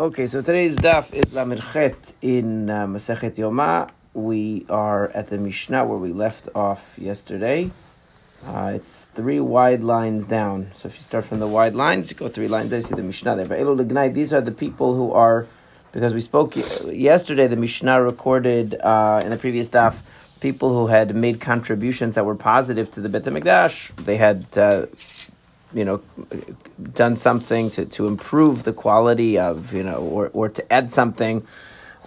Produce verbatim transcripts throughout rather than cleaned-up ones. Okay, so today's daf is Lamerchet in uh, Masechet Yoma. We are at the Mishnah where we left off yesterday. Uh, it's three wide lines down. So if you start from the wide lines, you go three lines. There you see the Mishnah there. These are the people who are, because we spoke yesterday, the Mishnah recorded uh, in the previous daf, people who had made contributions that were positive to the Beit HaMikdash. They had... Uh, you know, done something to, to improve the quality of, you know, or, or to add something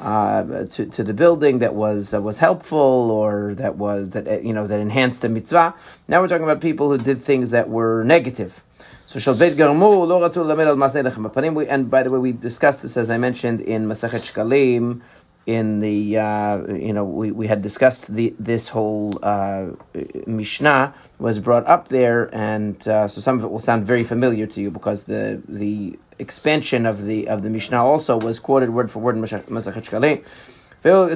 uh, to, to the building that was that was helpful or that was, that you know, that enhanced the mitzvah. Now we're talking about people who did things that were negative. So, shel Beit Garmu, lo ratu lamed al maseh lechem hapanim. And by the way, we discussed this, as I mentioned, in Masechet Shekalim, in the, uh, you know, we, we had discussed the this whole uh, Mishnah was brought up there, and uh, so some of it will sound very familiar to you because the the expansion of the of the Mishnah also was quoted word for word in Masechet Shekalim.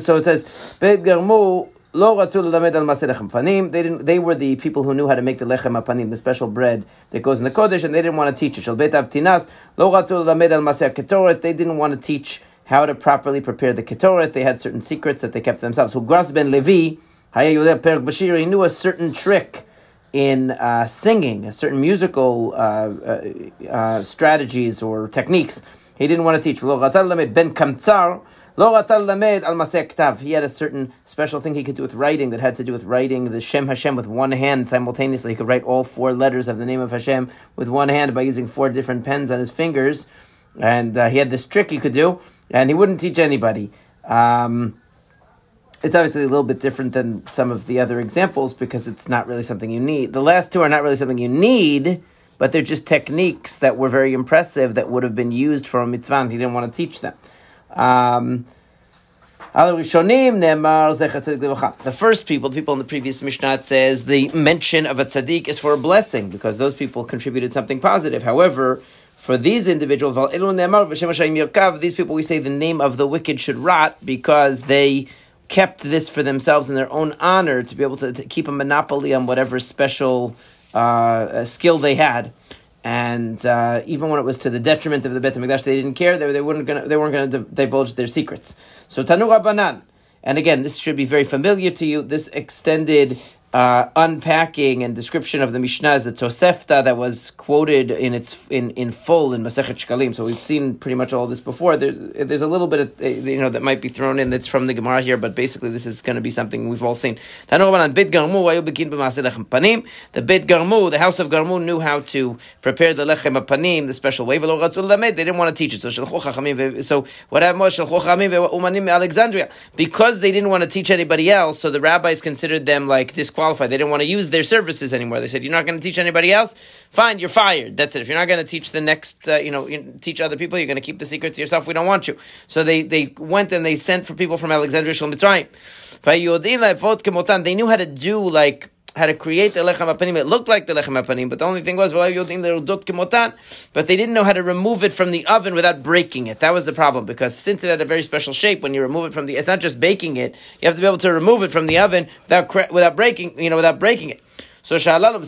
So it says, Beit Garmu lo ratu lelamed al maseh lechem hapanim. They didn't. They were the people who knew how to make the lechem hapanim, the special bread that goes in the kodesh, and they didn't want to teach it. Shel Beit Avtinas lo ratu lelamed al maseh Ketoret. They didn't want to teach how to properly prepare the Ketoret. They had certain secrets that they kept to themselves. So Gras ben Levi, he knew a certain trick in uh, singing, a certain musical uh, uh, uh, strategies or techniques. He didn't want to teach. Ben Kamtzar, he had a certain special thing he could do with writing that had to do with writing the Shem Hashem with one hand simultaneously. He could write all four letters of the name of Hashem with one hand by using four different pens on his fingers. And uh, he had this trick he could do, and he wouldn't teach anybody. Um, it's obviously a little bit different than some of the other examples because it's not really something you need. The last two are not really something you need, but they're just techniques that were very impressive that would have been used for a mitzvah, and he didn't want to teach them. Um, the first people, the people in the previous Mishnah, says the mention of a tzaddik is for a blessing because those people contributed something positive. However, for these individuals, these people, we say the name of the wicked should rot because they kept this for themselves in their own honor to be able to, to keep a monopoly on whatever special uh, skill they had. And uh, even when it was to the detriment of the Beit HaMikdash, they didn't care. They, they weren't gonna, they weren't going to divulge their secrets. So, Tanu Rabbanan. And again, this should be very familiar to you. This extended Uh, unpacking and description of the Mishnah is the Tosefta that was quoted in its in, in full in Masechet Shekalim. So we've seen pretty much all this before. There's there's a little bit of, you know, that might be thrown in that's from the Gemara here, but basically this is going to be something we've all seen. The Beit Garmu, the house of Garmu, knew how to prepare the lechem hapanim, the special way. They didn't want to teach it. So so what happened was Chachamim umanim Alexandria, because they didn't want to teach anybody else. So the rabbis considered them like disqualified. They didn't want to use their services anymore. They said, "You're not going to teach anybody else. Fine, you're fired. That's it. If you're not going to teach the next, uh, you know, teach other people, you're going to keep the secret to yourself. We don't want you." So they they went and they sent for people from Alexandria Shel Mitzrayim. They knew how to do like. How to create the lechem hapanim. It looked like the lechem hapanim, but the only thing was, but they didn't know how to remove it from the oven without breaking it. That was the problem, because since it had a very special shape, when you remove it from the, it's not just baking it, you have to be able to remove it from the oven without without breaking, you know, without breaking it. So, so therefore,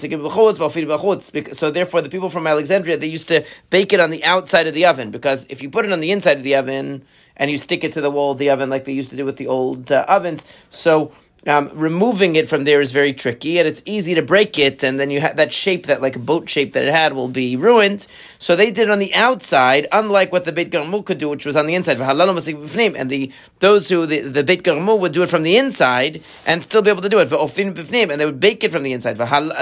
the people from Alexandria, they used to bake it on the outside of the oven, because if you put it on the inside of the oven, and you stick it to the wall of the oven like they used to do with the old uh, ovens, so... Um, removing it from there is very tricky, and it's easy to break it, and then you have that shape, that like boat shape that it had, will be ruined. So they did it on the outside, unlike what the Beit Garmu could do, which was on the inside. And the those who the, the Beit Garmu would do it from the inside and still be able to do it. And they would bake it from the inside.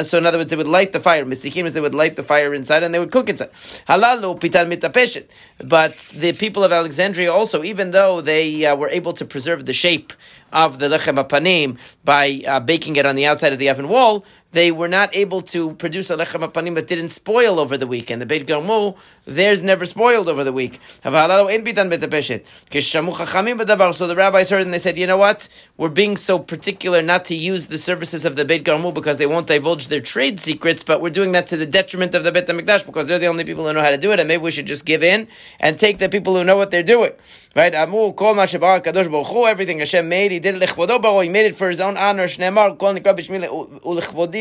So in other words, they would light the fire. Misikim is they would light the fire inside and they would cook inside. But the people of Alexandria also, even though they uh, were able to preserve the shape of the lechem hapanim by uh, baking it on the outside of the oven wall, they were not able to produce a lechem hapanim that didn't spoil over the week. And the Beit Garmu, theirs never spoiled over the week. So the rabbis heard and they said, you know what? We're being so particular not to use the services of the Beit Garmu because they won't divulge their trade secrets, but we're doing that to the detriment of the Beit HaMikdash because they're the only people who know how to do it, and maybe we should just give in and take the people who know what they're doing. Right? Everything Hashem made, He did it. He made it for His own honor.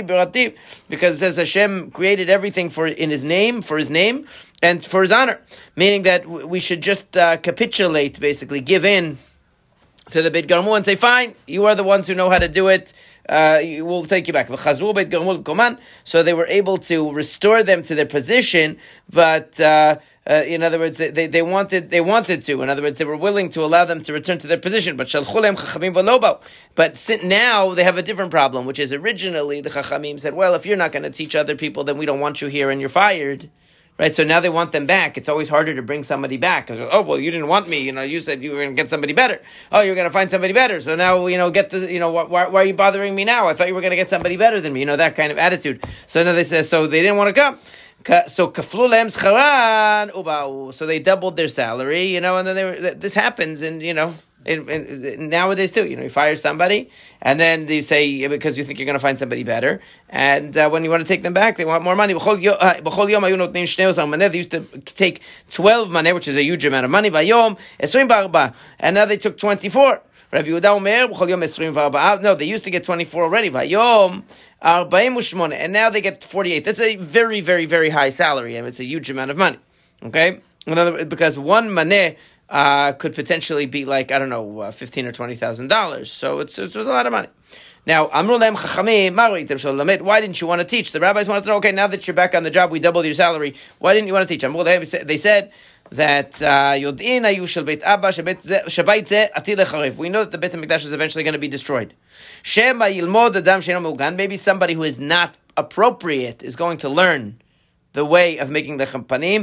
Atib B'Atib, because it says Hashem created everything for in His name, for His name, and for His honor. Meaning that we should just uh, capitulate, basically, give in to the Beit Garmu and say, fine, you are the ones who know how to do it. Uh, we'll take you back. So they were able to restore them to their position, but uh, uh, in other words, they, they, they wanted they wanted to. In other words, they were willing to allow them to return to their position. But but now they have a different problem, which is originally the Chachamim said, well, if you're not going to teach other people, then we don't want you here and you're fired. Right, so now they want them back. It's always harder to bring somebody back. Because, oh, well, you didn't want me. You know, you said you were going to get somebody better. Oh, you're going to find somebody better. So now, you know, get the, you know, wh- why, why are you bothering me now? I thought you were going to get somebody better than me. You know, that kind of attitude. So now they said, so they didn't want to come. So kaflu lehem scharan uba'u. So they doubled their salary, you know, and then they were, this happens, and you know. In, in, in, nowadays too, you know, you fire somebody and then you say, because you think you're going to find somebody better, and uh, when you want to take them back, they want more money. They used to take twelve maneh, which is a huge amount of money, and now they took twenty-four. No, they used to get twenty-four already, and now they get forty-eight. That's a very, very, very high salary, and it's a huge amount of money, okay? Another, because one maneh uh, could potentially be like, I don't know, uh, fifteen or twenty thousand dollars. So it's, it's it's a lot of money. Now, Amru lehem Chachamim, Maru, why didn't you want to teach? The rabbis wanted to know, okay, now that you're back on the job, we doubled your salary. Why didn't you want to teach? Amru lehem, they said that Yodin ayu shel Beit Abba shebayit zeh atil lecharif. We know that the Beit HaMikdash is eventually going to be destroyed. Shema yilmod adam sheino meugan. Maybe somebody who is not appropriate is going to learn the way of making lechem hapanim,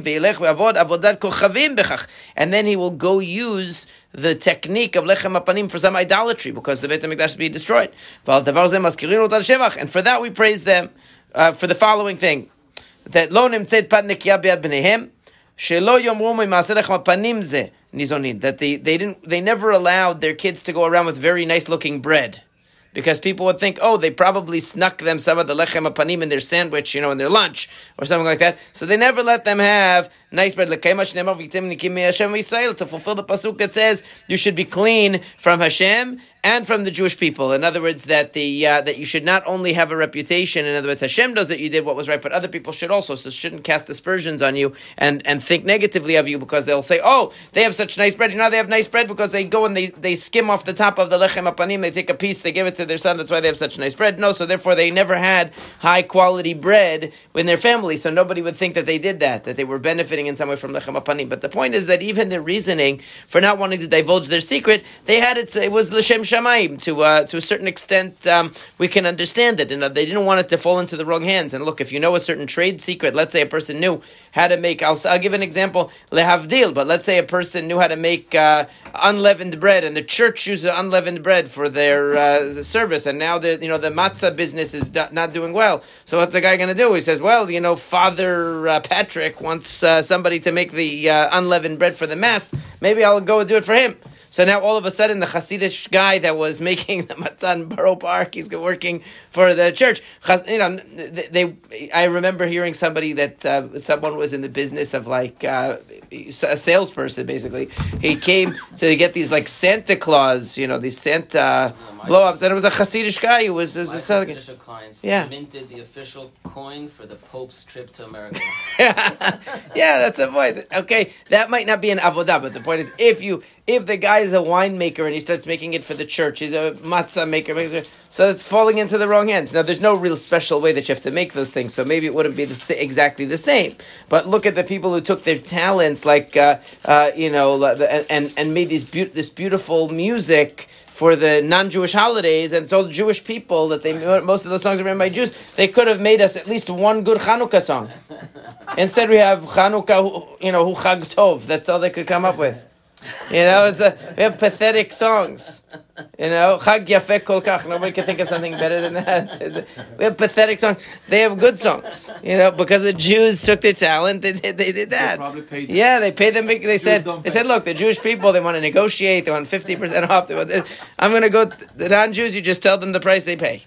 and then he will go use the technique of lechem hapanim for some idolatry, because the Beit HaMikdash will be destroyed. And for that we praise them uh, for the following thing, that lo nimtzet pad nekiya b'yad bneihem, shelo yomru ma'aseh lechem hapanim zeh nizonin, that they they didn't they never allowed their kids to go around with very nice looking bread, because people would think, oh, they probably snuck them some of the lechem hapanim in their sandwich, you know, in their lunch, or something like that. So they never let them have nice bread. To fulfill the pasuk that says, you should be clean from Hashem and from the Jewish people. In other words, that the uh, that you should not only have a reputation, in other words, Hashem knows that you did what was right, but other people should also, so shouldn't cast aspersions on you and, and think negatively of you, because they'll say, oh, they have such nice bread. You know, they have nice bread because they go and they, they skim off the top of the lechem hapanim, they take a piece, they give it to their son, that's why they have such nice bread. No, so therefore they never had high quality bread in their family, so nobody would think that they did that, that they were benefiting in some way from lechem hapanim. But the point is that even their reasoning for not wanting to divulge their secret, they had it, it was l'shem To uh, to a certain extent, um, we can understand it. And they didn't want it to fall into the wrong hands. And look, if you know a certain trade secret, let's say a person knew how to make, I'll, I'll give an example, lehavdil, but let's say a person knew how to make uh, unleavened bread, and the church uses unleavened bread for their uh, service, and now the you know the matzah business is do- not doing well. So what's the guy going to do? He says, well, you know, Father uh, Patrick wants uh, somebody to make the uh, unleavened bread for the mass. Maybe I'll go and do it for him. So now all of a sudden the Hasidic guy that was making the matan Borough Park, he's working for the church. You know, they, they. I remember hearing somebody that uh, someone was in the business of like uh, a salesperson. Basically, he came to get these like Santa Claus, you know, these Santa no, blow ups, and it was a Hasidic guy who was, was my a Hasidic clients yeah. minted the official coin for the Pope's trip to America. yeah, that's the point. Okay, that might not be an avodah, but the point is, if you if the guy is a winemaker and he starts making it for the church, he's a matzah maker, maker, so it's falling into the wrong hands. Now, there's no real special way that you have to make those things, so maybe it wouldn't be the, exactly the same. But look at the people who took their talents, like, uh, uh, you know, and, and made these be- this beautiful music for the non-Jewish holidays, and told Jewish people that they most of those songs are written by Jews. They could have made us at least one good Chanukah song. Instead, we have Chanukah, you know, Hu Chag Tov. That's all they could come up with. You know, it's a, we have pathetic songs. You know, Chag Yafeh Kol Kach. Nobody can think of something better than that. We have pathetic songs. They have good songs. You know, because the Jews took their talent, they did, they did that. They probably paid them. Yeah, they paid them. They Jews said, they said, look, the Jewish people, they want to negotiate. They want fifty percent off. They want, I'm going to go, the non-Jews, you just tell them the price they pay.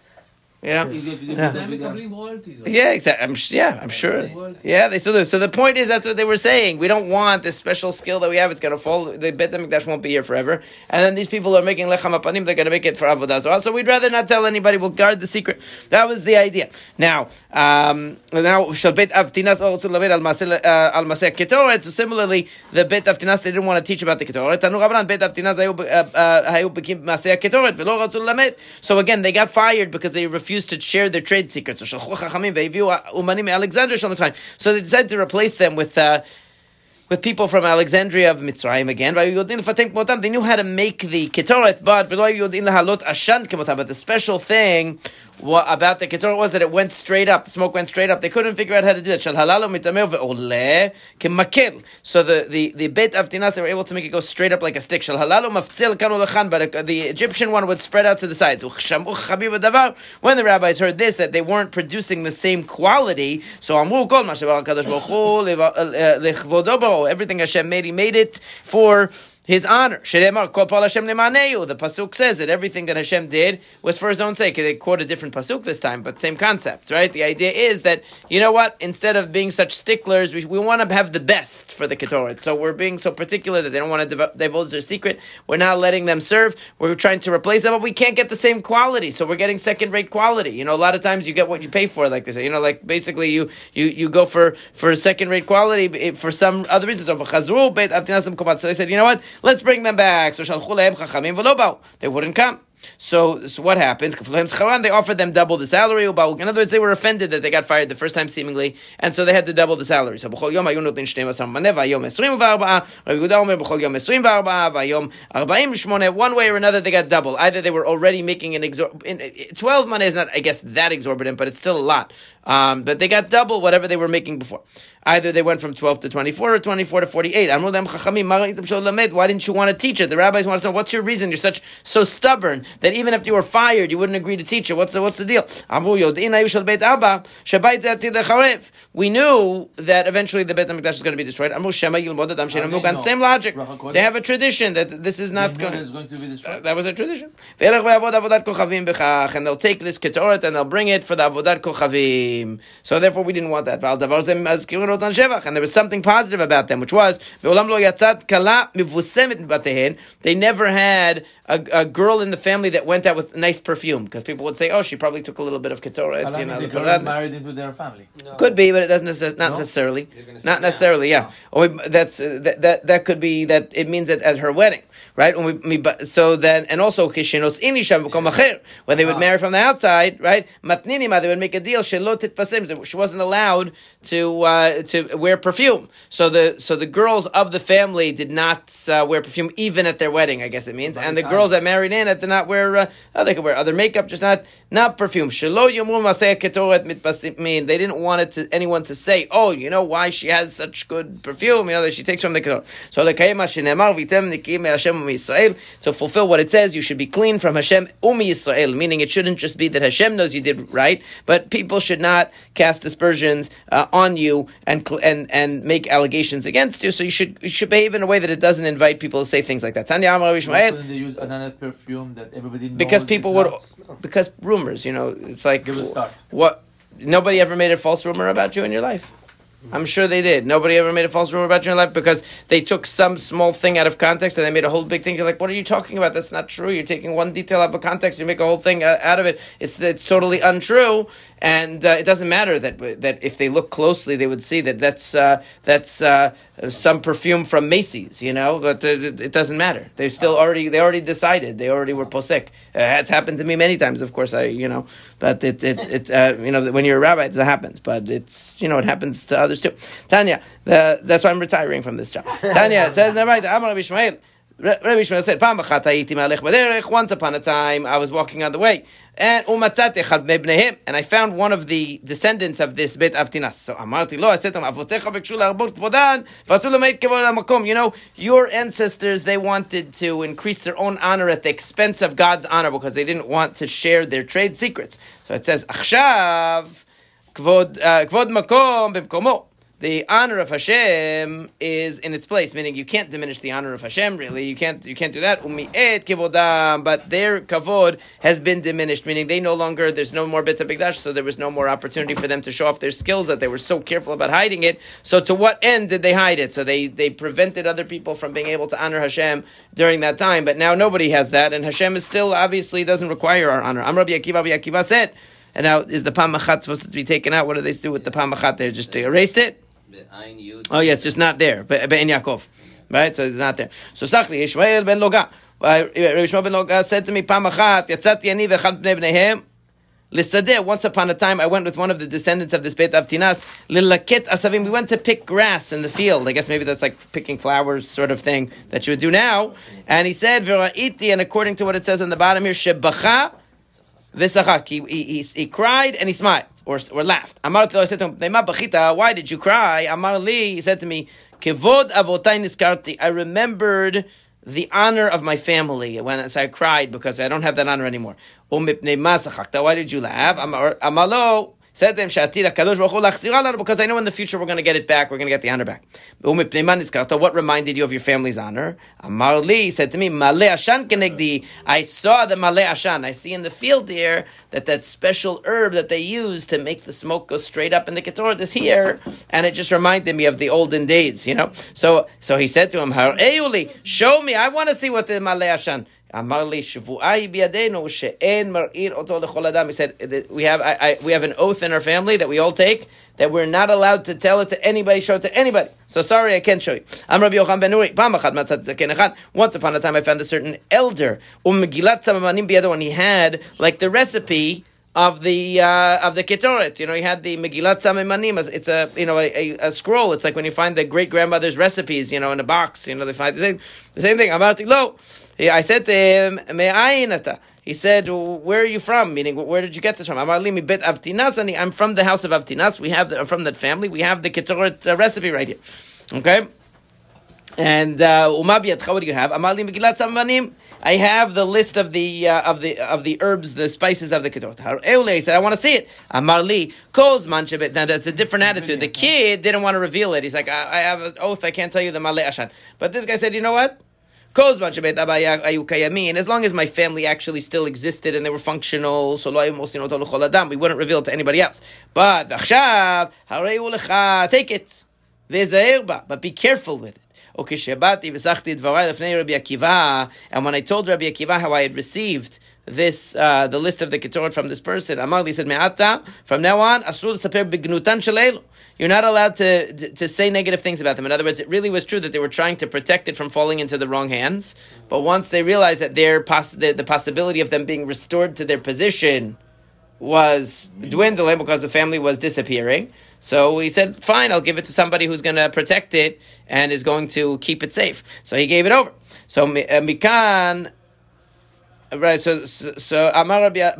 Yeah. Yeah, exactly. I'm, yeah, I'm sure. Yeah, they still do. So the point is, that's what they were saying. We don't want this special skill that we have. It's going to fall. The Beit HaMikdash won't be here forever. And then these people are making lechem hapanim. They're going to make it for Avodah Zarah. So we'd rather not tell anybody. We'll guard the secret. That was the idea. Now, um, now, shall Beit Avtinas also lemed al maseh Ketoret? So similarly, the Beit Avtinas, they didn't want to teach about the Ketoret. Tanu Rabbanan, Beit Avtinas hayu bekim maseh Ketoret v'lo ratu lemed. So again, they got fired because they refused Refused to share their trade secrets. So they decided to replace them with uh, with people from Alexandria of Mitzrayim again. They knew how to make the Ketoret, but but the special thing about the Ketoret was that it went straight up. The smoke went straight up. They couldn't figure out how to do that. So the, the, the Beit Avtinas, they were able to make it go straight up like a stick. But the Egyptian one would spread out to the sides. When the rabbis heard this, that they weren't producing the same quality, so everything Hashem made, He made it for His honor. The pasuk says that everything that Hashem did was for His own sake. They quote a different pasuk this time, but same concept, right? The idea is that, you know what? Instead of being such sticklers, we, we want to have the best for the Ketoret. So we're being so particular that they don't want to dev- divulge their secret. We're not letting them serve. We're trying to replace them, but we can't get the same quality. So we're getting second-rate quality. You know, a lot of times you get what you pay for, like they say. You know, like basically you you, you go for, for second-rate quality for some other reasons. So they said, you know what? Let's bring them back. So they wouldn't come. So, so what happens? They offered them double the salary. In other words, they were offended that they got fired the first time, seemingly, and so they had to double the salary. So one way or another, they got double. Either they were already making an exorbitant... twelve money is not, I guess, that exorbitant, but it's still a lot. Um, but they got double whatever they were making before. Either they went from twelve to twenty-four or twenty-four to forty-eight. Why didn't you want to teach it? The rabbis want to know, what's your reason? You're such so stubborn that even if you were fired, you wouldn't agree to teach it. What's the, what's the deal? We knew that eventually the Beit HaMikdash is going to be destroyed. Same logic. They have a tradition that this is not going, is going to be destroyed. That was a tradition. And they'll take this Ketoret and they'll bring it for the Avodat Kochavim. So therefore we didn't want that. And there was something positive about them, which was they never had a, a girl in the family that went out with nice perfume, because people would say, oh, she probably took a little bit of Ketoret. You know, the girl married into their family. No. Could be, but it doesn't necess- not no? necessarily. Not necessarily, yeah. No. Or we, that's uh, that, that that could be that it means that at her wedding, right? When we, we, so then, and also when they would marry from the outside, right? Matninima, they would make a deal. She wasn't allowed to uh, to wear perfume. So the so the girls of the family did not uh, wear perfume even at their wedding, I guess it means. And the girls that married in that did not wear, uh, oh, they could wear other makeup, just not not perfume. They didn't want it to, anyone to say, oh, you know why she has such good perfume, you know, that she takes from the Ketoret. So to fulfill what it says, you should be clean from Hashem umi Yisrael, meaning it shouldn't just be that Hashem knows you did right, but people should not cast aspersions uh, on you and and and make allegations against you. So you should you should behave in a way that it doesn't invite people to say things like that. Tanya Amar Yishmael. They use another perfume that everybody knows because people would no. because rumors. You know, it's like what nobody ever made a false rumor about you in your life. I'm sure they did. Nobody ever made a false rumor about you in life because they took some small thing out of context and they made a whole big thing. You're like, what are you talking about? That's not true. You're taking one detail out of context. You make a whole thing out of it. It's it's totally untrue. And uh, it doesn't matter that that if they look closely, they would see that that's uh, that's uh, some perfume from Macy's, you know. But it, it doesn't matter. They still already they already decided. They already were posek. Uh, it's happened to me many times, of course. I you know, but it it, it uh, you know when you're a rabbi, that happens. But it's you know it happens to others too. Tanya, the, that's why I'm retiring from this job. Tanya says, right, I'm Rabbi Shmuel. Rabbi Shmuel said, once upon a time, I was walking on the way, and and I found one of the descendants of this Beit Avtinas. So Amarti lo, I said to him, you know, your ancestors, they wanted to increase their own honor at the expense of God's honor because they didn't want to share their trade secrets. So it says, Achshav, Kvod, uh, Kvod Makom, Bimkomo. the honor of Hashem is in its place, meaning you can't diminish the honor of Hashem, really. You can't you can't do that. Umi'et kivodam, but their kavod has been diminished, meaning they no longer, there's no more Beit HaMikdash, so there was no more opportunity for them to show off their skills that they were so careful about hiding it. So to what end did they hide it? So they, they prevented other people from being able to honor Hashem during that time, but now nobody has that, and Hashem is still, obviously, doesn't require our honor. Am Rabbi Akiva, Rabbi Akiva said, and now, is the Pamachat supposed to be taken out? What do they do with the Pamachat there? Just to erase it? Oh, yeah, it's just not there. But Ben Yaakov. Right? So it's not there. So, Sachli, Yishmael ben Loga. Yishmael ben Loga said to me, Pamachat, Yatzat Yani v'chad bnei bneihem. Lissadeh, once upon a time, I went with one of the descendants of this Beit Avtinas. Lilaket asavim. We went to pick grass in the field. I guess maybe that's like picking flowers sort of thing that you would do now. And he said, V'ra'iti, and according to what it says on the bottom here, Shebacha. He, he, he cried and he smiled, or, or laughed. I said to him, why did you cry? Amar li, he said to me, Kevod avotai niskarti. I remembered the honor of my family. When so I cried because I don't have that honor anymore. Why did you laugh? Amar lo, said to him, because I know in the future we're going to get it back. We're going to get the honor back. What reminded you of your family's honor? Amar li said to me, Maleh Ashan kenegdi. I saw the Maleh Ashan. I see in the field here that that special herb that they use to make the smoke go straight up in the Ketoret is here, and it just reminded me of the olden days, you know. So, so he said to him, Hareuli, show me. I want to see what the Maleh Ashan. He said, we have, I, I, we have an oath in our family that we all take that we're not allowed to tell it to anybody, show it to anybody. So sorry, I can't show you. I'm Rabbi Yochanan. Once upon a time, I found a certain elder, and he had like the recipe of the uh, of the Ketoret. You know, he had the Megillat Samemanim. It's a, you know, a, a scroll. It's like when you find the great grandmother's recipes, you know, in a box. You know, they find the same the same thing. I said to him, Me'ayin ata. He said, where are you from? Meaning, where did you get this from? I'm from the house of Avtinas. We have the, I'm from that family. We have the Ketoret uh, recipe right here. Okay. And uh, what do you have? I have the list of the uh, of the of the herbs, the spices of the Ketoret. He said, I want to see it. Amarli koz manchebet. Now that's a different attitude. The kid didn't want to reveal it. He's like, I, I have an oath, I can't tell you the Maleh Ashan. But this guy said, you know what? Koz manchebet abaya ayu kayami. And as long as my family actually still existed and they were functional, so we wouldn't reveal it to anybody else. But take it, but be careful with it. Okay, Shabati v'sachti dvarai lefnei Rabbi Akiva, and when I told Rabbi Akiva how I had received this, uh, the list of the Ketoret from this person, Amagli said, Me'ata, from now on, asur l'saper b'gnutan shel. You're not allowed to, to to say negative things about them. In other words, it really was true that they were trying to protect it from falling into the wrong hands. But once they realized that their poss- the, the possibility of them being restored to their position was dwindling because the family was disappearing. So he said, fine, I'll give it to somebody who's going to protect it and is going to keep it safe. So he gave it over. So Mikan, right, so so Amar Ben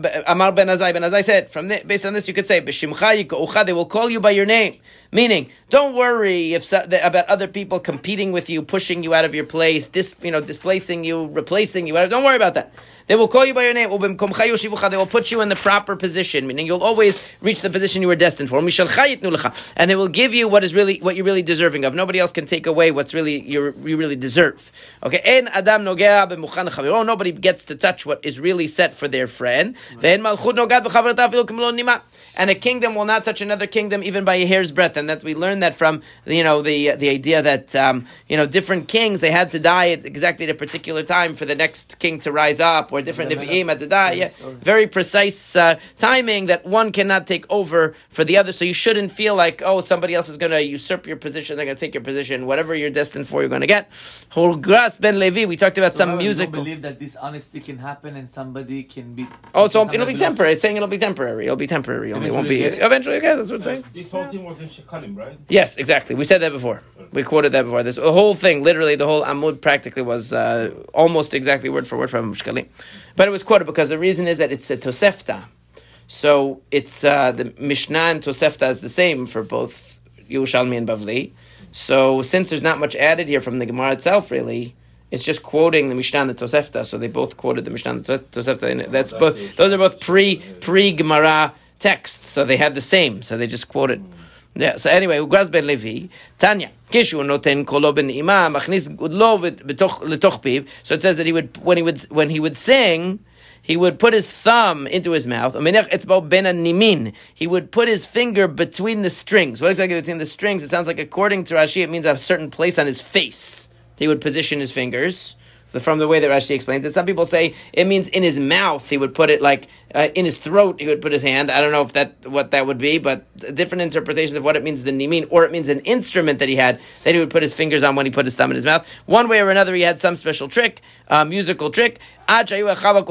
Azai, Ben Azai said, from this, based on this you could say, they will call you by your name. Meaning, don't worry if so, about other people competing with you, pushing you out of your place, dis, you know, displacing you, replacing you, whatever. Don't worry about that. They will call you by your name. They will put you in the proper position, meaning you'll always reach the position you were destined for. And they will give you what is really what you're really deserving of. Nobody else can take away what's really you really deserve. Okay? Nobody gets to touch what is really set for their friend. And a kingdom will not touch another kingdom even by a hair's breadth. And that we learn that from, you know, the the idea that um, you know, different kings, they had to die at exactly the particular time for the next king to rise up, or different Nevi'im had to die. Yeah, very precise uh, timing that one cannot take over for the other. So you shouldn't feel like, oh, somebody else is going to usurp your position. They're going to take your position. Whatever you're destined for, you're going to get. Horgras ben Levi. We talked about so some music. Do you believe that this honesty can happen and somebody can be? Oh, so it'll be temporary. It's saying it'll be temporary. It'll be temporary. Only. It won't be it? Eventually. Okay, that's what it's saying. This whole thing was in Shekalim, right? Yes, exactly. We said that before. We quoted that before. This whole thing, literally, the whole Amud practically was uh, almost exactly word for word from Shekalim. But it was quoted because the reason is that it's a Tosefta. So it's uh, the Mishnah and Tosefta is the same for both Yerushalmi and Bavli. So since there's not much added here from the Gemara itself, really, it's just quoting the Mishnah and the Tosefta. So they both quoted the Mishnah and the Tosefta. That's both; those are both pre pre Gemara texts. So they had the same. So they just quoted. Yeah, so anyway, הוא גז בן לוי, תניה, כשהוא נותן קולו בנעימה, מכניס גודלו לתוך פיו, so it says that he would, when he would, when he would sing, he would put his thumb into his mouth, he would put his finger between the strings. What exactly between the strings? It sounds like, according to Rashi, it means a certain place on his face. He would position his fingers, from the way that Rashi explains it. Some people say it means in his mouth, he would put it like, uh, in his throat, he would put his hand. I don't know if that what that would be, but different interpretations of what it means than nimin, or it means an instrument that he had, that he would put his fingers on when he put his thumb in his mouth. One way or another, he had some special trick, uh, musical trick, until uh,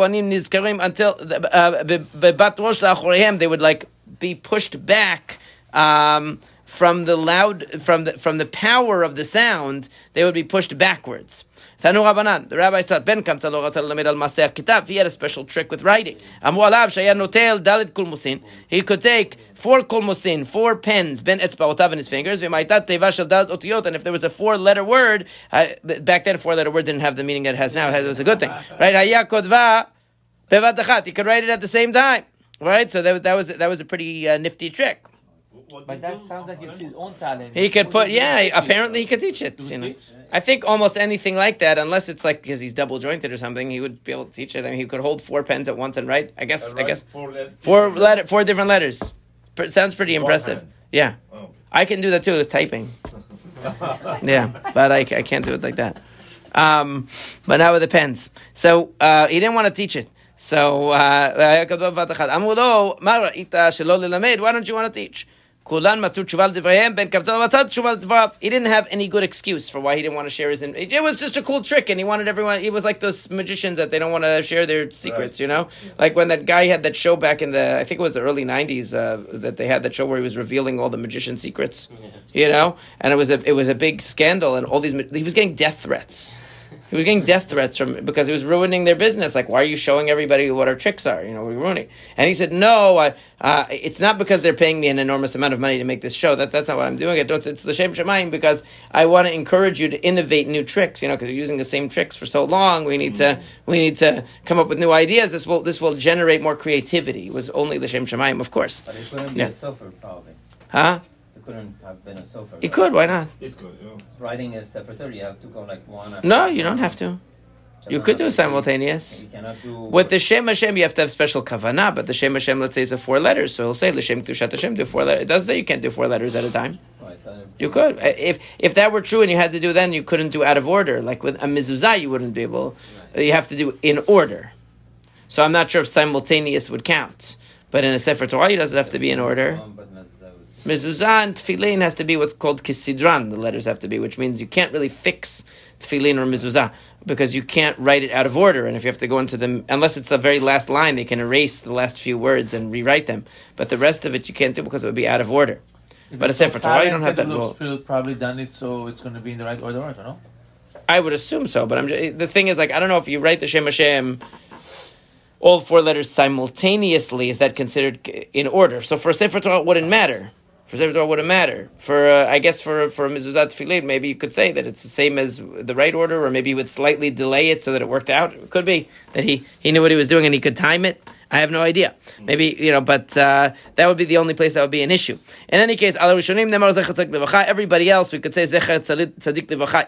they would like be pushed back um, from the loud, from the, from the power of the sound, they would be pushed backwards. Tanu Rabbanan, the rabbis taught, Ben Kamtzar lo rata lelamed al maaseh kitab. He had a special trick with writing. Amru alav she'haya notel dalet kulmusin. He could take four kulmusin, four pens, ben etzbaotav in his fingers. V'maytat teva shel dalet otiyot. And if there was a four-letter word, uh, back then, four-letter word didn't have the meaning that it has now. It was a good thing, right? Haya kodva bevat achat. He could write it at the same time, right? So that, that was that was a pretty uh, nifty trick. But that sounds like it's his own talent. He could put, yeah, apparently he could teach it. You know, I think almost anything like that, unless it's like because he's double jointed or something, he would be able to teach it. I mean, he could hold four pens at once and write. I guess, I guess, four letter, four different letters. Sounds pretty impressive. Yeah, I can do that too with typing. Yeah, but I, I can't do it like that. Um, but now with the pens, so uh, he didn't want to teach it. So uh, why don't you want to teach? He didn't have any good excuse for why he didn't want to share his... In- it was just a cool trick, and he wanted everyone... He was like those magicians that they don't want to share their secrets, right. You know? Yeah. Like when that guy had that show back in the... I think it was the early nineties uh, that they had that show where he was revealing all the magician secrets, yeah. You know? And it was a it was a big scandal, and all these... He was getting death threats. He was getting death threats from because he was ruining their business. Like, why are you showing everybody what our tricks are? You know, we're ruining. And he said, no, I, uh, it's not because they're paying me an enormous amount of money to make this show. That That's not what I'm doing. It. It's, it's the Shem Shemayim because I want to encourage you to innovate new tricks, you know, because you're using the same tricks for so long. We need to we need to come up with new ideas. This will this will generate more creativity. It was only the Shem Shemayim, of course. But it couldn't be yeah. a sofer, probably. Huh? Couldn't have been a sofer. Right? It could, why not? It could, yeah. Writing a Sefer Torah, you have to go like one... No, you don't have to. You could do simultaneous. You cannot do... With the Shem Hashem, you have to have special kavanah, but the Shem Hashem, let's say, is a four letters, so he'll say, L'Shem Kedushat Hashem, do four letters. It doesn't say you can't do four letters at a time. You could. If if that were true and you had to do then, you couldn't do out of order. Like with a mezuzah, you wouldn't be able... You have to do in order. So I'm not sure if simultaneous would count. But in a Sefer Torah, it doesn't have to be in order. Mezuzah and tefillin has to be what's called kisidran, the letters have to be, which means you can't really fix tefillin or mezuzah because you can't write it out of order. And if you have to go into them, unless it's the very last line, they can erase the last few words and rewrite them. But the rest of it you can't do because it would be out of order. If but except for Torah, you don't have that rule. Probably done it so it's going to be in the right order, I don't know. I would assume so, but I'm just, the thing is, like, I don't know if you write the Shem Hashem... all four letters simultaneously, is that considered in order? So for Sefer Torah, it wouldn't matter. For Sefer Torah, it wouldn't matter. For, uh, I guess for, for Mezuzah Tefillin, maybe you could say that it's the same as the right order, or maybe you would slightly delay it so that it worked out. It could be that he, he knew what he was doing and he could time it. I have no idea. Maybe, you know, but uh, that would be the only place that would be an issue. In any case, everybody else, we could say,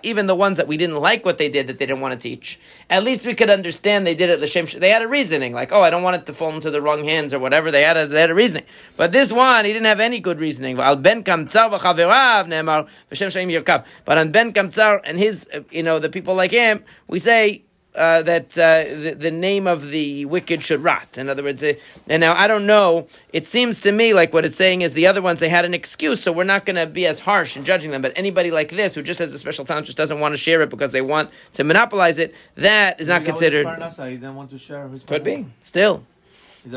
even the ones that we didn't like what they did, that they didn't want to teach. At least we could understand they did it. They had a reasoning, like, oh, I don't want it to fall into the wrong hands or whatever. They had a, they had a reasoning. But this one, he didn't have any good reasoning. But on Ben Kamtzar and his, you know, the people like him, we say, Uh, that uh, the, the name of the wicked should rot. In other words, uh, and now I don't know, it seems to me like what it's saying is the other ones, they had an excuse, so we're not going to be as harsh in judging them. But anybody like this, who just has a special talent, just doesn't want to share it because they want to monopolize it, that is not Maybe considered... Parnasa, he didn't want to share his could be, still.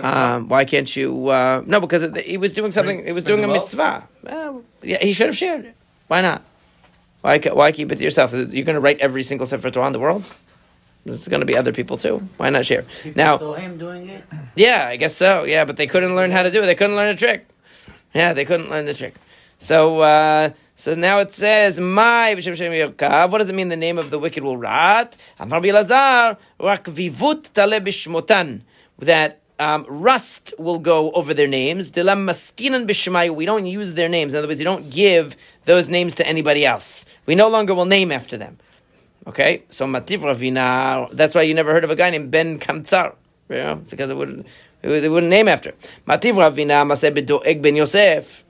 Um, why can't you... Uh, no, because it, he was doing something, he was doing a mitzvah. Well, yeah, he should have shared it. Why not? Why Why keep it to yourself? You're going to write every single Sefer Torah in the world? There's going to be other people too. Why not share? People now, saw him doing it? Yeah, I guess so. Yeah, but they couldn't learn how to do it. They couldn't learn a trick. Yeah, they couldn't learn the trick. So uh, so now it says, "My what does it mean? The name of the wicked will rot." Rabbi Elazar, "Rak vivut tale bishmotan." That Um, rust will go over their names. We don't use their names. In other words, you don't give those names to anybody else. We no longer will name after them. Okay? So, Mativ Ravina, that's why you never heard of a guy named Ben Kamtzar, you know, because it wouldn't, they wouldn't name after. Mativ Ravina, Maseh B'Doeg Ben Yosef,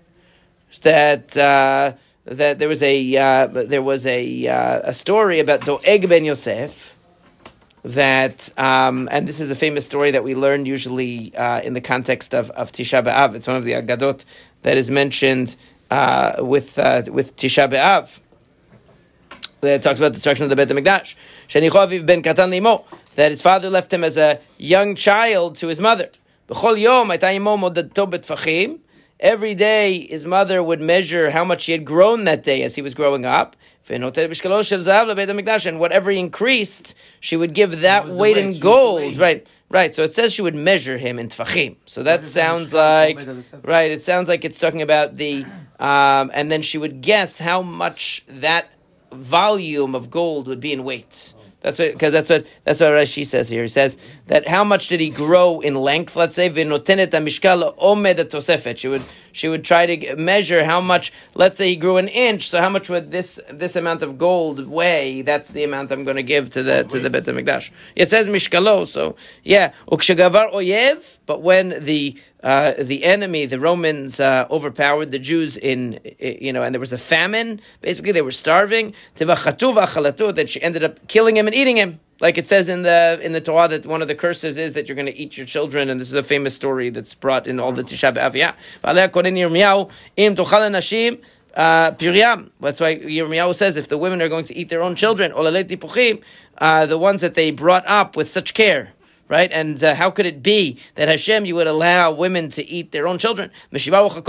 that, uh, that there was a, uh, there was a, uh, a story about Doeg Ben Yosef, that, um, and this is a famous story that we learn usually uh, in the context of, of Tisha Be'av. It's one of the Agadot that is mentioned uh, with uh, with Tisha Be'av. That talks about the destruction of the Beit HaMikdash. Shenichoviv ben Katan Limo, that his father left him as a young child to his mother. B'chol yom hayta imo modedato betfachim. Every day his mother would measure how much he had grown that day as he was growing up. And whatever he increased, she would give that weight, weight in gold. Right, right. So it says she would measure him in tfachim. So that sounds like, right, it sounds like it's talking about the, um, and then she would guess how much that volume of gold would be in weight. That's what, because that's what that's what Rashi says here. He says that how much did he grow in length? Let's say v'notenet hamishkal omed atosefet. She would she would try to measure how much. Let's say he grew an inch. So how much would this this amount of gold weigh? That's the amount I'm going to give to the to the Beit HaMikdash. It says mishkalo. So yeah, ukshegavar oyev. But when the Uh, the enemy, the Romans, uh, overpowered the Jews in, you know, and there was a famine. Basically, they were starving. That she ended up killing him and eating him. Like it says in the in the Torah that one of the curses is that you're going to eat your children, and this is a famous story that's brought in all the Tisha B'Av. Yeah. Uh, Piriam. That's why Yirmiyahu says if the women are going to eat their own children, uh, the ones that they brought up with such care. Right? And uh, how could it be that Hashem, you would allow women to eat their own children? Would you allow a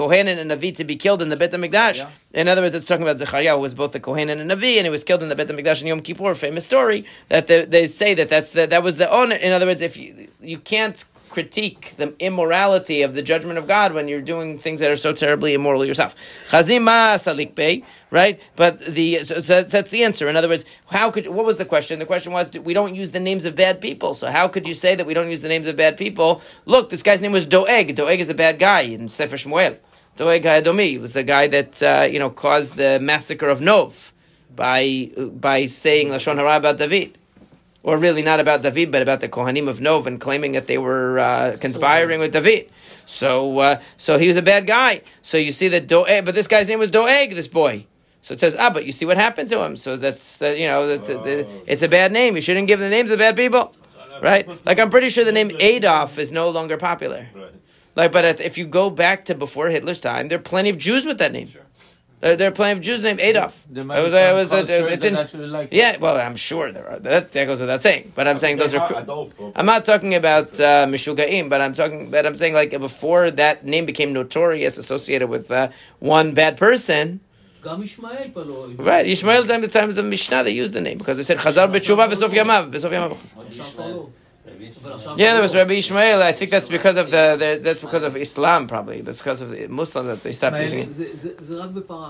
Kohen and a Navi to be killed in the Beit HaMikdash? Yeah. In other words, it's talking about Zechariah, who was both a Kohen and a Navi, and he was killed in the Beit HaMikdash in Yom Kippur, a famous story, that they, they say that that's the, that was the honor. In other words, if you, you can't critique the immorality of the judgment of God when you're doing things that are so terribly immoral yourself. Right? But the so that's the answer. In other words, how could what was the question? The question was, we don't use the names of bad people. So how could you say that we don't use the names of bad people? Look, this guy's name was Doeg. Doeg is a bad guy in Sefer Shmuel. Doeg Hayadomi was the guy that uh, you know caused the massacre of Nov by by saying Lashon Hara about David. Or really not about David, but about the Kohanim of Nov and claiming that they were uh, conspiring with David. So uh, so he was a bad guy. So you see that Doeg, but this guy's name was Doeg, this boy. So it says, ah, but you see what happened to him. So that's, uh, you know, that's, uh, it's a bad name. You shouldn't give the names of bad people. Right? Like I'm pretty sure the name Adolf is no longer popular. Like, but if you go back to before Hitler's time, there are plenty of Jews with that name. There, there are plenty of Jews named Adolf. It was, it was, it, it's in, like yeah, it. Well, I'm sure there are. That, that goes without saying. But I'm no, saying those are. Adolf, I'm not talking about uh, Mishugaim, but I'm talking. But I'm saying like before that name became notorious, associated with uh, one bad person. Right, Yishmael time the times of Mishnah they used the name because they said Chazar b'tshuva b'sof yamav b'sof yamav. Yeah, there was Rabbi Ishmael. I think that's because of the, the that's because of Islam, probably. That's because of the Muslims that they stopped using it.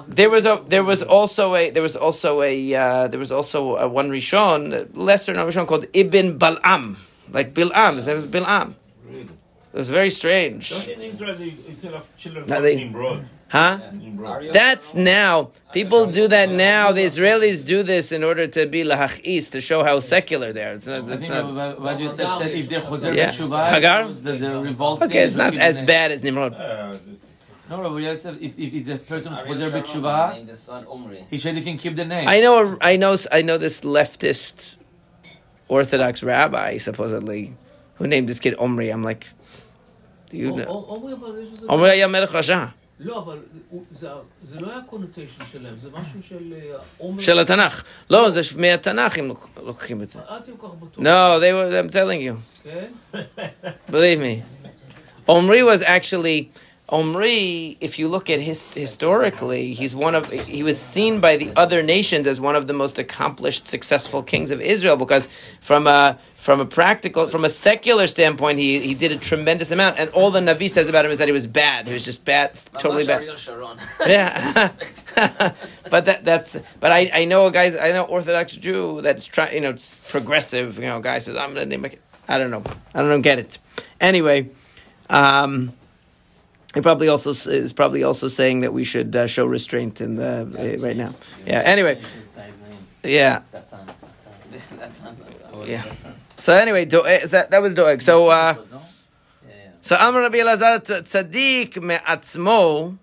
There was a there was also a there was also a uh, there was also a one Rishon, lesser known Rishon called Ibn Bil'am, like Bil'am. His name was Bil'am. It was very strange. Instead of children in broad. Huh? Yeah. That's now. People do that now. The Israelis do this in order to be lahachis, to show how secular they are. It's not. It's not what you said, said if they're Choser B'Tshuvah, okay, it's not as bad as Nimrod. No, Rabbi Elazar, if, if it's a person who's Choser B'Tshuvah, he said you can keep the name. I know. I know. I know this leftist Orthodox rabbi supposedly who named his kid Omri. I'm like, do you know? Omri Haya Melech Rasha. לא, אבל זה לא היה הקונוטיישן שלהם, זה משהו של עומר. של התנ"ך. לא, זה מהתנ"ך הם לוקחים את זה. אל תהיו כך בטוח. No, they were, I'm telling you. כן? Believe me. Omri was actually, Omri, if you look at his, historically, he's one of, he was seen by the other nations as one of the most accomplished, successful kings of Israel because from a, From a practical, from a secular standpoint, he he did a tremendous amount, and all the Navi says about him is that he was bad. He was just bad, totally bad. Yeah, But that that's but I, I know a guy I know Orthodox Jew that's trying, you know, it's progressive, you know, guy says I'm gonna name it. I don't know I don't know, get it anyway. Um, he probably also is probably also saying that we should uh, show restraint in the uh, right now. Yeah. Anyway. Yeah. Yeah. So anyway, do, is that that was doeg. So uh, so Amar Rabbi Elazar tzaddik me'atzmo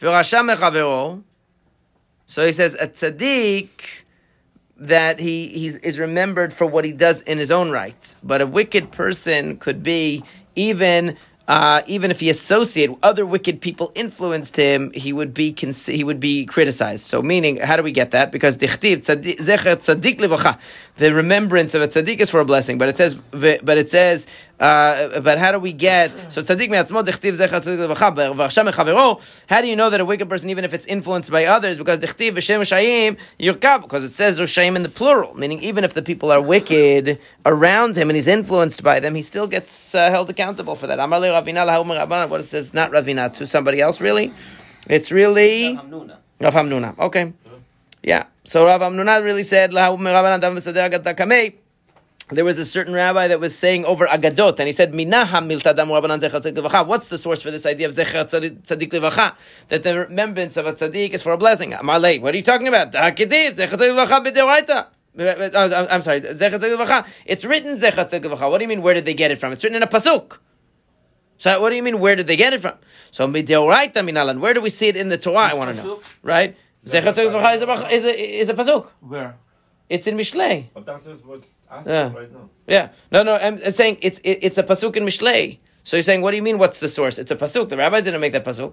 v'rasha mechavero. So he says a tzaddik that he he's, is remembered for what he does in his own right, but a wicked person could be even uh, even if he associated other wicked people influenced him, he would be con- he would be criticized. So meaning, how do we get that? Because dichtiv zecher tzaddik levacha, the remembrance of a tzaddik is for a blessing, but it says but it says uh, but how do we get so tzaddik me'atzmo dichtiv zecher tzaddik levacha v'rasha mechavero? How do you know that a wicked person, even if it's influenced by others, because dichtiv v'shem rishayim yirkav, because it says rishayim in the plural, meaning even if the people are wicked around him and he's influenced by them, he still gets uh, held accountable for that. Amalei Ravina lahomer Rabbanan. What it says, not Ravina, to somebody else. Really, it's really Rav Hamnuna. Okay, yeah. So Rav Hamnuna really said lahomer Rabbanan dav mesader agadah kamei. There was a certain rabbi that was saying over Agadot, and he said, "Minaham milta damu Rabbanan zecher tzaddik levacha." What's the source for this idea of zecher tzaddik levacha? That the remembrance of a tzaddik is for a blessing. Malei, what are you talking about? Hakitiv zecher tzaddik levacha b'deoraita. I'm sorry, zecher tzaddik levacha. It's written zecher tzaddik levacha. What do you mean? Where did they get it from? It's written in a pasuk. So what do you mean? Where did they get it from? So mideoraita minalan. Where do we see it in the Torah? I want to know. Right? Zecher tzaddik levacha is a is a pasuk. Where? It's in Mishlei. But that's what's asked yeah. right now. Yeah. No, no, I'm saying it's it, it's a pasuk in Mishlei. So you're saying, what do you mean, what's the source? It's a pasuk. The rabbis didn't make that pasuk. So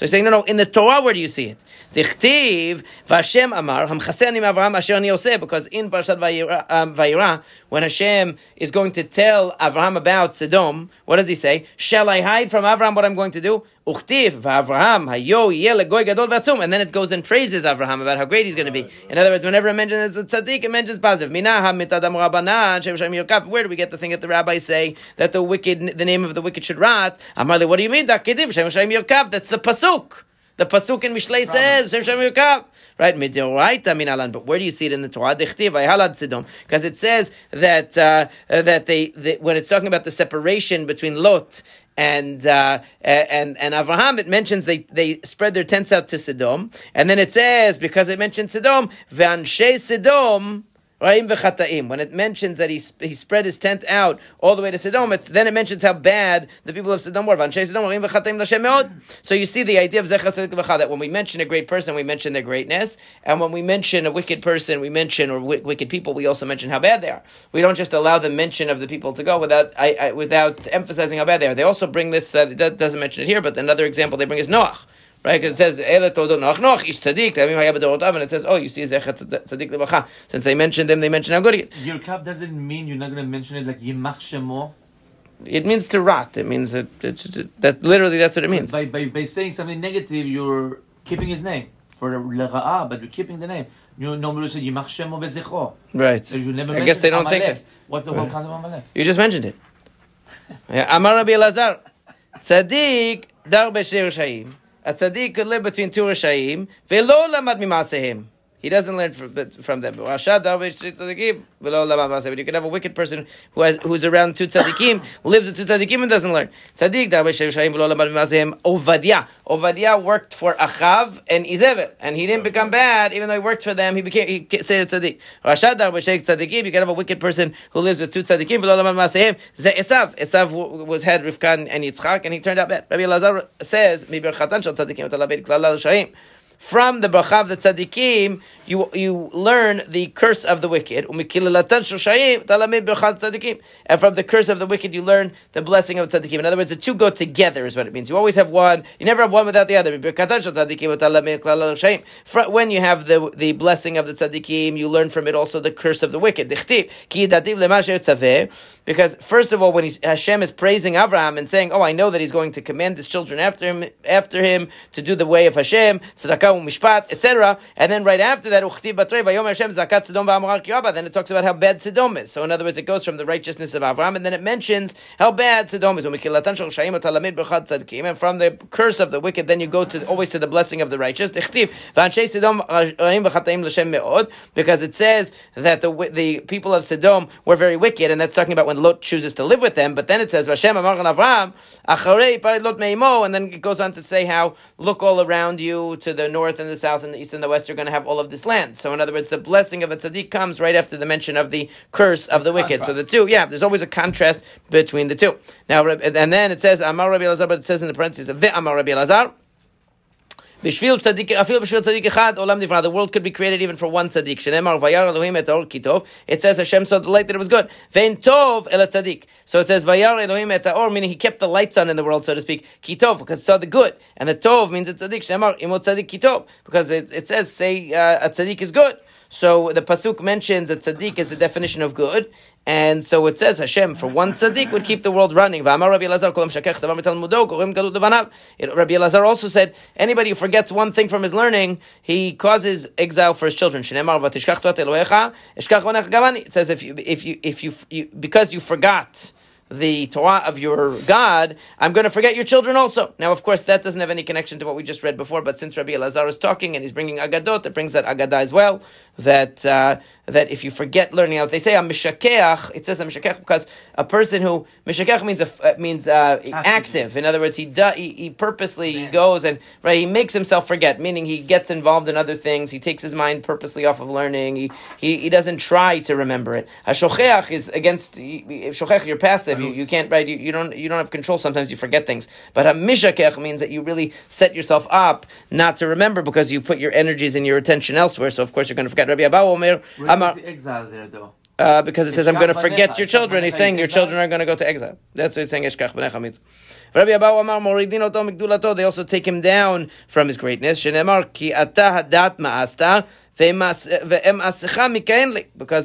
you're saying, no, no, in the Torah, where do you see it? Dichtiv v'Hashem amar, hamchaseh ani me'Avraham asher ani oseh, because in Parashat Vayera, when Hashem is going to tell Avraham about Sedom, what does he say? Shall I hide from Avraham what I'm going to do? Uchtiv v'Avraham hayo yeh legoy gadol v'atzum. And then it goes and praises Avraham about how great he's going to be. In other words, whenever it mentions a tzaddik, it mentions positive. Minaham mitadam rabbanan shem shem yirkav. Where do we get the thing that the rabbis say that the wicked, the name of the wicked should rot? Amar le, what do you mean? Dakidiv shem shem yirkav. That's the pasuk. The pasuk in Mishlei says, "Shem Shem Yukav." Right, midoraita min alan. But where do you see it in the Torah? Dichtiv vayhalad Sedom, because it says that uh, that they, they when it's talking about the separation between Lot and uh, and and Avraham, it mentions they they spread their tents out to Sedom, and then it says because it mentions Sedom, v'anshei Sedom. When it mentions that he he spread his tent out all the way to Sedom, it's, then it mentions how bad the people of Sedom were. So you see the idea of zecher tzaddik levacha, that when we mention a great person, we mention their greatness, and when we mention a wicked person, we mention or w- wicked people, we also mention how bad they are. We don't just allow the mention of the people to go without I, I, without emphasizing how bad they are. They also bring this. Uh, that doesn't mention it here, but another example they bring is Noah. Right, because it says Ela Todot Noach Noach Ish Tzaddik, and it says, oh, you see Zecher Tzaddik Levacha. Since they mentioned them, they mentioned how good it is. Your cup doesn't mean you're not going to mention it like Yimach Shemo. It means to rot. It means that, that literally that's what it means. By, by by saying something negative, you're keeping his name for L'Ra'a, but you're keeping the name. You normally say Yimach Shemo Vezecho. Right. So you never. I guess they don't think it. What's the whole concept of Amalek? You just mentioned it. Amar Rabbi Elazar Tzaddik Dar B'Sheir Shayim. A tzaddik could live between two rishayim. Ve'lo lamad mimasehem. He doesn't learn from, from them. But you can have a wicked person who has who's around two tzaddikim, lives with two tzaddikim and doesn't learn. Tzaddik dar b'shev shayim ve'lo lamad mimasehem. Ovadia. Ovadia worked for Achav and Izevel, and he didn't become bad, even though he worked for them. He became he stayed a tzaddik. Rasha dar b'shev tzaddikim. You can have a wicked person who lives with two tzaddikim ve'lo lamad mimasehem. Ze Esav. Esav was had Rivkan and Yitzchak, and he turned out bad. Rabbi Elazar says miberchatan shel tzaddikim v'talabed klal rishayim. From the bracha of the tzaddikim, you you learn the curse of the wicked. And from the curse of the wicked, you learn the blessing of the tzaddikim. In other words, the two go together is what it means. You always have one. You never have one without the other. For when you have the, the blessing of the tzaddikim, you learn from it also the curse of the wicked. Because first of all, when he's, Hashem is praising Avraham and saying, oh, I know that he's going to command his children after him, after him to do the way of Hashem, tzedakah, Tzedakah u'mishpat, et cetera. And then right after that, Uchtiv Batrei Vayomer Hashem Zakat Sedom va'Amar Ki'aba. Then it talks about how bad Sedom is. So in other words, it goes from the righteousness of Avraham, and then it mentions how bad Sedom is. Umikilatan shel Shaim atalamid b'chad tzadkim. And from the curse of the wicked, then you go to always to the blessing of the righteous. Uchtiv v'anshei Sedom ra'im v'chataim l'Shem me'od, because it says that the the people of Sedom were very wicked, and that's talking about when Lot chooses to live with them. But then it says Hashem Amar Avraham acharei parid Lot me'imo, and then it goes on to say how look all around you to the north and the south and the east and the west, you're going to have all of this land. So in other words, the blessing of a tzaddik comes right after the mention of the curse of the wicked. Contrast. So the two, yeah, there's always a contrast between the two. Now, and then it says, Amar Rabbi Elazar, but it says in the parentheses, Ve'amar Rabbi Elazar, the world could be created even for one tzaddik. It says Hashem saw the light that it was good. So it says meaning he kept the lights on in the world, so to speak, because it saw the good. And the tov means it's tzaddik, because it, it says, say uh, a tzaddik is good. So the pasuk mentions that tzaddik is the definition of good, and so it says Hashem for one tzaddik would keep the world running. Rabbi Elazar also said anybody who forgets one thing from his learning, he causes exile for his children. It says if you if you if you, you because you forgot the Torah of your God, I'm going to forget your children also. Now, of course, that doesn't have any connection to what we just read before, but since Rabbi Elazar is talking and he's bringing Agadot, it brings that Agadah as well, that uh, that if you forget learning out, they say, I'm mishakeach, it says I'm mishakeach because a person who, mishakeach means a, means uh, active. In other words, he do, he, he purposely Man. goes and right, he makes himself forget, meaning he gets involved in other things, he takes his mind purposely off of learning, he he, he doesn't try to remember it. Hashocheach is against, shocheach, you're passive. You, you can't, right? You, you don't. You don't have control. Sometimes you forget things. But hamishakech means that you really set yourself up not to remember because you put your energies and your attention elsewhere. So of course you're going to forget. Rabbi Abba Omer, Where is the exile there though? Uh, because it says, I'm going to forget your children. He's saying your children are going to go to exile. That's what he's saying. Eshkach b'necha means. Rabbi Abba Omer, moridin oto migdulato. They also take him down from his greatness. Shenemar ki atah hadat ma'asta. Because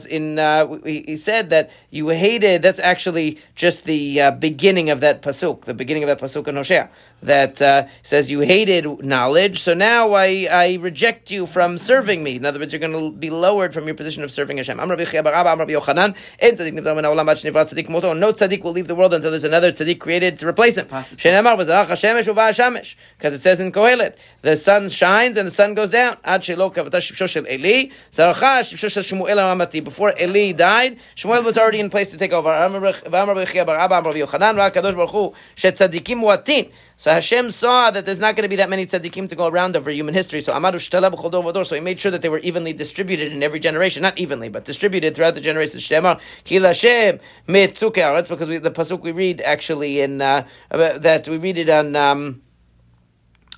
in uh, he said that you hated, that's actually just the uh, beginning of that pasuk, the beginning of that pasuk in Hosea, that uh, says you hated knowledge, so now I, I reject you from serving me. In other words, you're going to be lowered from your position of serving Hashem. No tzaddik will leave the world until there's another tzaddik created to replace him. Because it says in Kohelet, the sun shines and the sun goes down. Before Eli died, Shmuel was already in place to take over. So Hashem saw that there's not going to be that many tzaddikim to go around over human history. So So he made sure that they were evenly distributed in every generation. Not evenly, but distributed throughout the generations. Because we, the pasuk we read actually in uh, that we read it on um,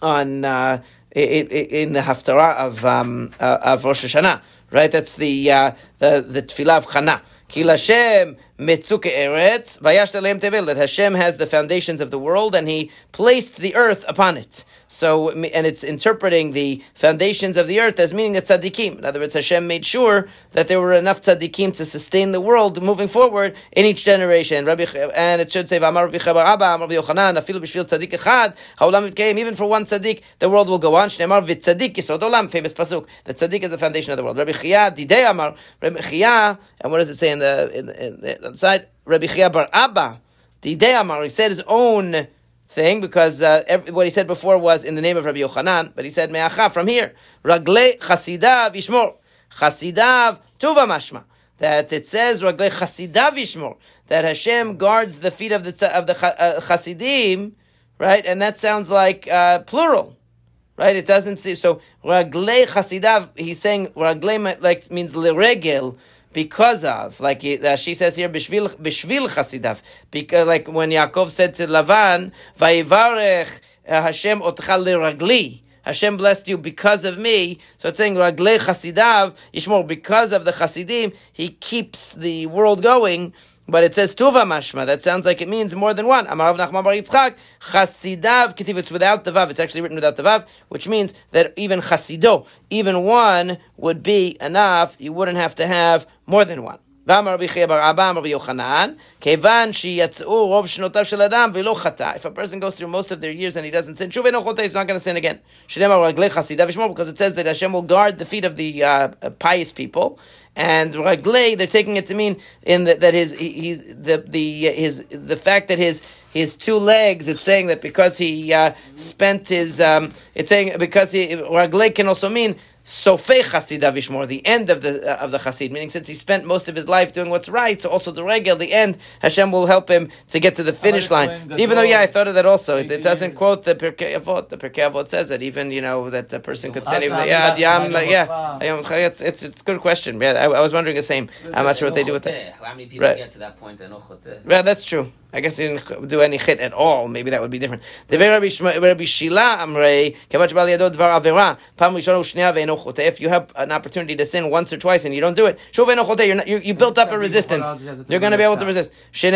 on uh, in the haftarah of um, uh, of Rosh Hashanah, right? That's the uh, the, the tefillah of Chana. Ki Hashem metzuke eretz vayash lehem tevel. That Hashem has the foundations of the world and He placed the earth upon it. So, and it's interpreting the foundations of the earth as meaning that tzaddikim. In other words, Hashem made sure that there were enough tzaddikim to sustain the world moving forward in each generation. Rabbi, and it should say, "V'amar Rabbi Abba, Rabbi Yochanan, afilu b'shvil tzaddik echad, ha'olam mitkayim." Even for one tzaddik, the world will go on. Shneimar v'tzaddik yisod olam, famous pasuk. The tzaddik is the foundation of the world. Rabbi Chia didei amar, Rabbi Chia, and what does it say in the, in, in, on the side? Rabbi Chia bar Abba didei amar. He said his own thing, because uh, every, what he said before was in the name of Rabbi Yochanan, but he said me'acha from here, ragle chasidav yishmor, chasidav tuva mashma, that it says ragle chasidav yishmor, that Hashem guards the feet of the of the uh, chasidim, right? And that sounds like uh, plural, right? It doesn't seem so. Ragle chasidav, he's saying ragle like means leregel, because of, like uh, she says here, bishvil bishvil chasidav. Because, like when Yaakov said to Lavan, "Vayivarech Hashem otcha leragli." Hashem blessed you because of me. So it's saying ragle chasidav yishmor, because of the chasidim, He keeps the world going. But it says tuva mashma. That sounds like it means more than one. Amar Rav Nachman bar Yitzchak chasidav ketiv. It's without the vav. It's actually written without the vav, which means that even chasido, even one would be enough. You wouldn't have to have more than one. If a person goes through most of their years and he doesn't sin, he's not going to sin again. Because it says that Hashem will guard the feet of the uh, pious people, and raglei, they're taking it to mean in the, that his he the the his the fact that his his two legs. It's saying that because he uh, spent his. Um, it's saying because he raglei can also mean. Sofei Chasida Vishmor, the end of the uh, of the Chasid, meaning since he spent most of his life doing what's right, so also the regel, the end, Hashem will help him to get to the finish line. Even though, yeah, I thought of that also. It, it doesn't quote the Pirkei Avot. The Pirkei Avot says that even, you know, that a person could send even, yeah, yeah, it's, it's, it's a good question. Yeah, I, I was wondering the same. I'm not sure what they do with that. How many people get to that point? Yeah, that's true. I guess he didn't do any chit at all. Maybe that would be different. If you have an opportunity to sin once or twice and you don't do it, you're not, you, you built up a resistance. You're going to be able to resist. Because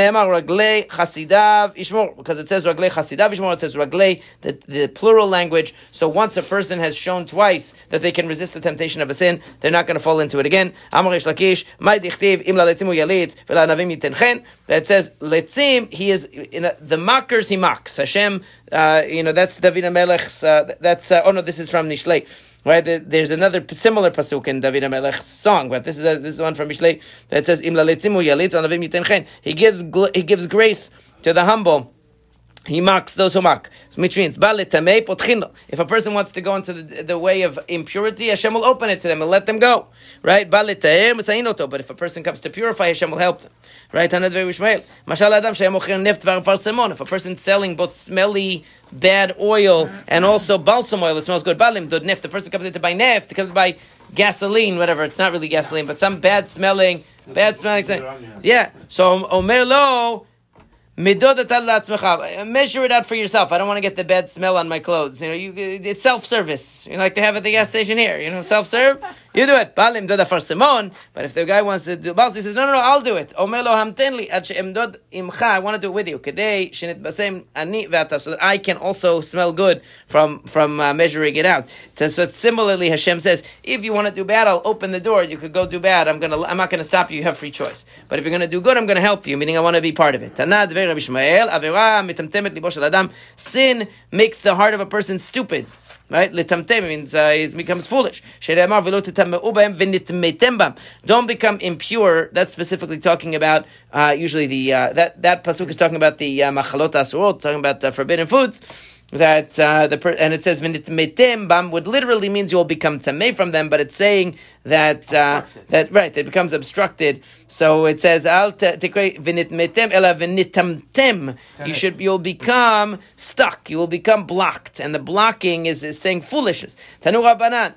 it says raglei chasidav ishmor, it says raglei, the, the plural language. So once a person has shown twice that they can resist the temptation of a sin, they're not going to fall into it again. That says, letzim, he is in a, the mockers he mocks. Hashem, uh, you know, that's David HaMelech's, uh, that's, uh, oh no, this is from Mishlei, right? There's another similar pasuk in David HaMelech's song, but this is a, this is one from Mishlei that says, Im laletzim hu yalitz anavim yiten chen. He gives, he gives grace to the humble. He mocks those who mock. Which means, if a person wants to go into the, the way of impurity, Hashem will open it to them and let them go. Right? But if a person comes to purify, Hashem will help them. Right? If a person's selling both smelly, bad oil and also balsam oil, it smells good. The person comes in to buy neft, comes to buy gasoline, whatever. It's not really gasoline, but some bad smelling, bad smelling thing. Yeah. So, Omer lo, measure it out for yourself. I don't want to get the bad smell on my clothes. You know, you, it's self-service. You like they have at the gas station here. You know, self-serve. You do it. But if the guy wants to do balsam, he says, no, no, no, I'll do it. I want to do it with you. So that I can also smell good from, from uh, measuring it out. So, so similarly, Hashem says, if you want to do bad, I'll open the door. You could go do bad. I'm gonna. I'm not going to stop you. You have free choice. But if you're going to do good, I'm going to help you, meaning I want to be part of it. Sin makes the heart of a person stupid. Right? Litamtem means uh, he becomes foolish. Don't become impure. That's specifically talking about uh, usually the uh, that that pasuk is talking about the machalot uh, asurot, talking about uh, forbidden foods. That uh, the per- and it says vinitmetem bam, would literally means you will become tamei from them, but it's saying that uh, that right it becomes obstructed. So it says al vinitmetem ela vinitamtem. You should you'll become stuck. You will become blocked, and the blocking is, is saying foolishness. Tanu Rabbanan.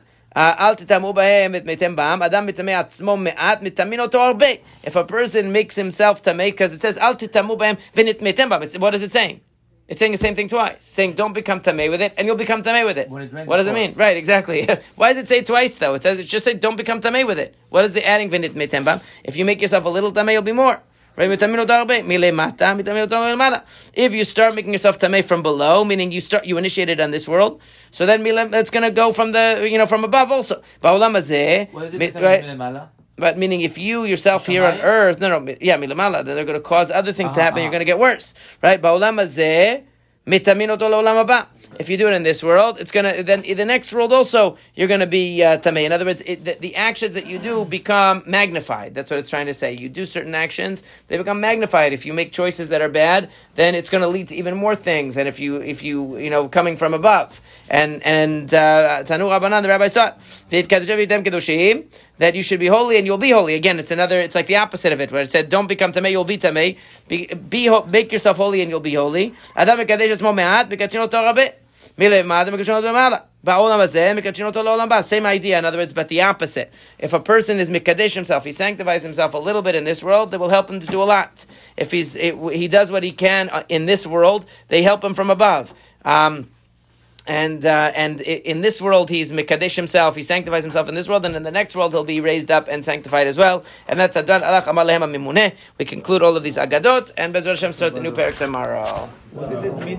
If a person makes himself tamei, because it says al titamu b'hem vinitmetem bam. What is it saying? It's saying the same thing twice. It's saying don't become tamei with it, and you'll become tamei with it. it what does it mean? Right, exactly. Why does it say twice though? It says it just say don't become tamei with it. What is the adding vinit metembam? If you make yourself a little tamei, you'll be more. Right? If you start making yourself tamei from below, meaning you start you initiated on this world, so then that's going to go from the you know from above also. What is it? Right? But meaning if you yourself here on earth, no, no, yeah, milamala, then they're going to cause other things uh-huh, to happen. Uh-huh. You're going to get worse, right? Ba'olam hazeh, mitamin oto la'olam haba. If you do it in this world, it's going to, then in the next world also, you're going to be uh, tamei. In other words, it, the, the actions that you do become magnified. That's what it's trying to say. You do certain actions, they become magnified. If you make choices that are bad, then it's going to lead to even more things. And if you, if you, you know, coming from above. And, and, uh, Tanu Rabbanan, the rabbis taught, that you should be holy and you'll be holy. Again, it's another, it's like the opposite of it, where it said, don't become tamei, you'll be tamei. Be, be, ho- make yourself holy and you'll be holy. Same idea, in other words, but the opposite. If a person is mikadesh himself, he sanctifies himself a little bit in this world, that will help him to do a lot. If he's, it, he does what he can in this world, they help him from above. Um, And uh, and in this world, he's mikadesh himself. He sanctifies himself in this world, and in the next world, he'll be raised up and sanctified as well. And that's Adon Alach Amar Lehem HaMimuneh. We conclude all of these Agadot, and Be'ezrat Hashem start the new parak tomorrow. Wow.